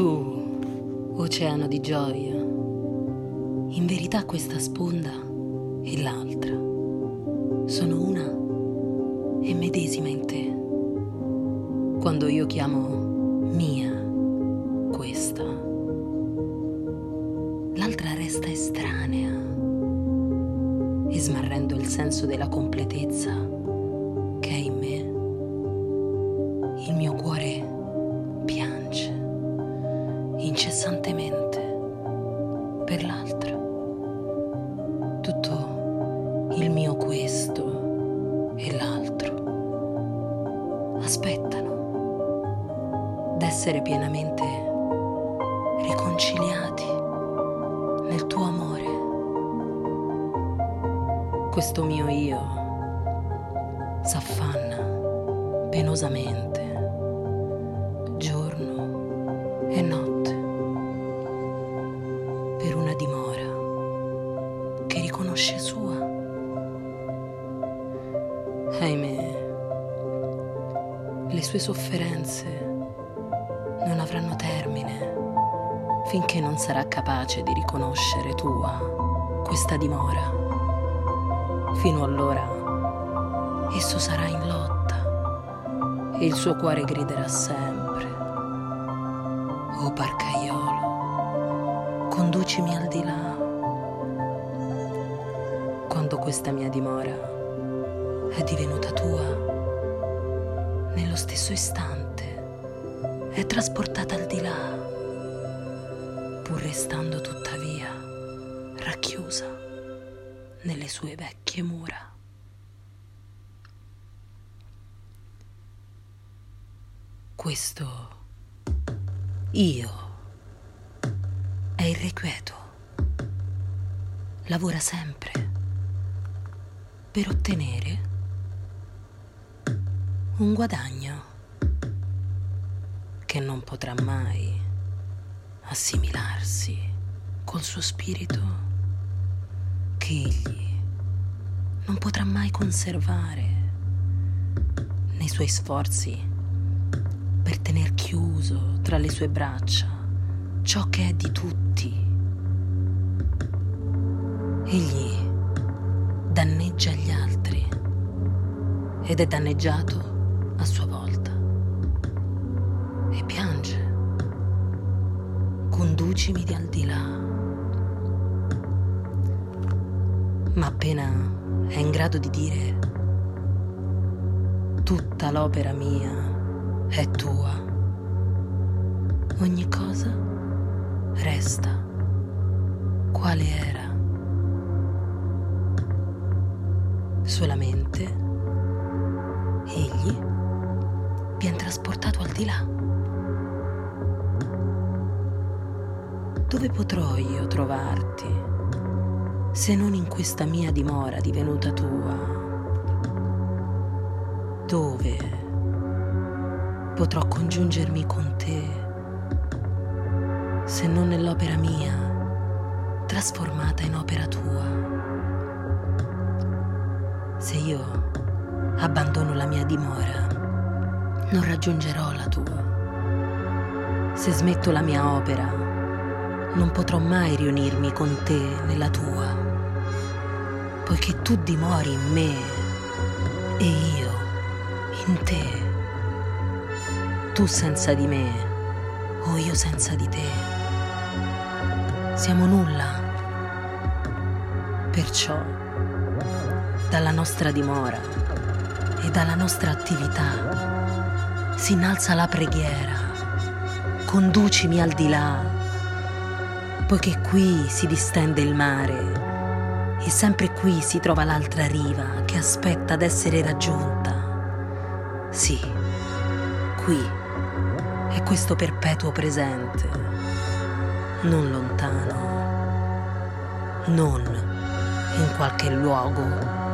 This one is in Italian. Tu, oceano di gioia, in verità questa sponda e l'altra sono una e medesima in te. Quando io chiamo mia questa, l'altra resta estranea e, smarrendo il senso della completezza che è in me, il mio cuore piange incessantemente per l'altra. Tutto il mio questo e l'altro aspettano d'essere pienamente riconciliati nel tuo amore. Questo mio io s'affanna penosamente giorno e notte per una dimora che riconosce sua. Ahimè, le sue sofferenze non avranno termine finché non sarà capace di riconoscere tua questa dimora. Fino allora esso sarà in lotta e il suo cuore griderà sempre: "O barcaiolo, conducimi al di là." Quando questa mia dimora è divenuta tua, nello stesso istante è trasportata al di là, pur restando tuttavia racchiusa nelle sue vecchie mura. Questo io è irrequieto, lavora sempre per ottenere un guadagno che non potrà mai assimilarsi col suo spirito, che egli non potrà mai conservare nei suoi sforzi per tener chiuso tra le sue braccia ciò che è di tutti. Egli danneggia gli altri ed è danneggiato a sua volta e piange: "Conducimi di al di là." Ma appena è in grado di dire "Tutta l'opera mia è tua", ogni cosa resta quale era. Solamente egli viene trasportato al di là. Dove potrò io trovarti se non in questa mia dimora divenuta tua? Dove potrò congiungermi con te se non nell'opera mia, trasformata in opera tua? Se io abbandono la mia dimora, non raggiungerò la tua. Se smetto la mia opera, non potrò mai riunirmi con te nella tua, poiché tu dimori in me e io in te. Tu senza di me, o io senza di te, siamo nulla. Perciò, dalla nostra dimora e dalla nostra attività si innalza la preghiera: "Conducimi al di là", poiché qui si distende il mare e sempre qui si trova l'altra riva che aspetta d'essere raggiunta. Sì, qui è questo perpetuo presente, non lontano, non in qualche luogo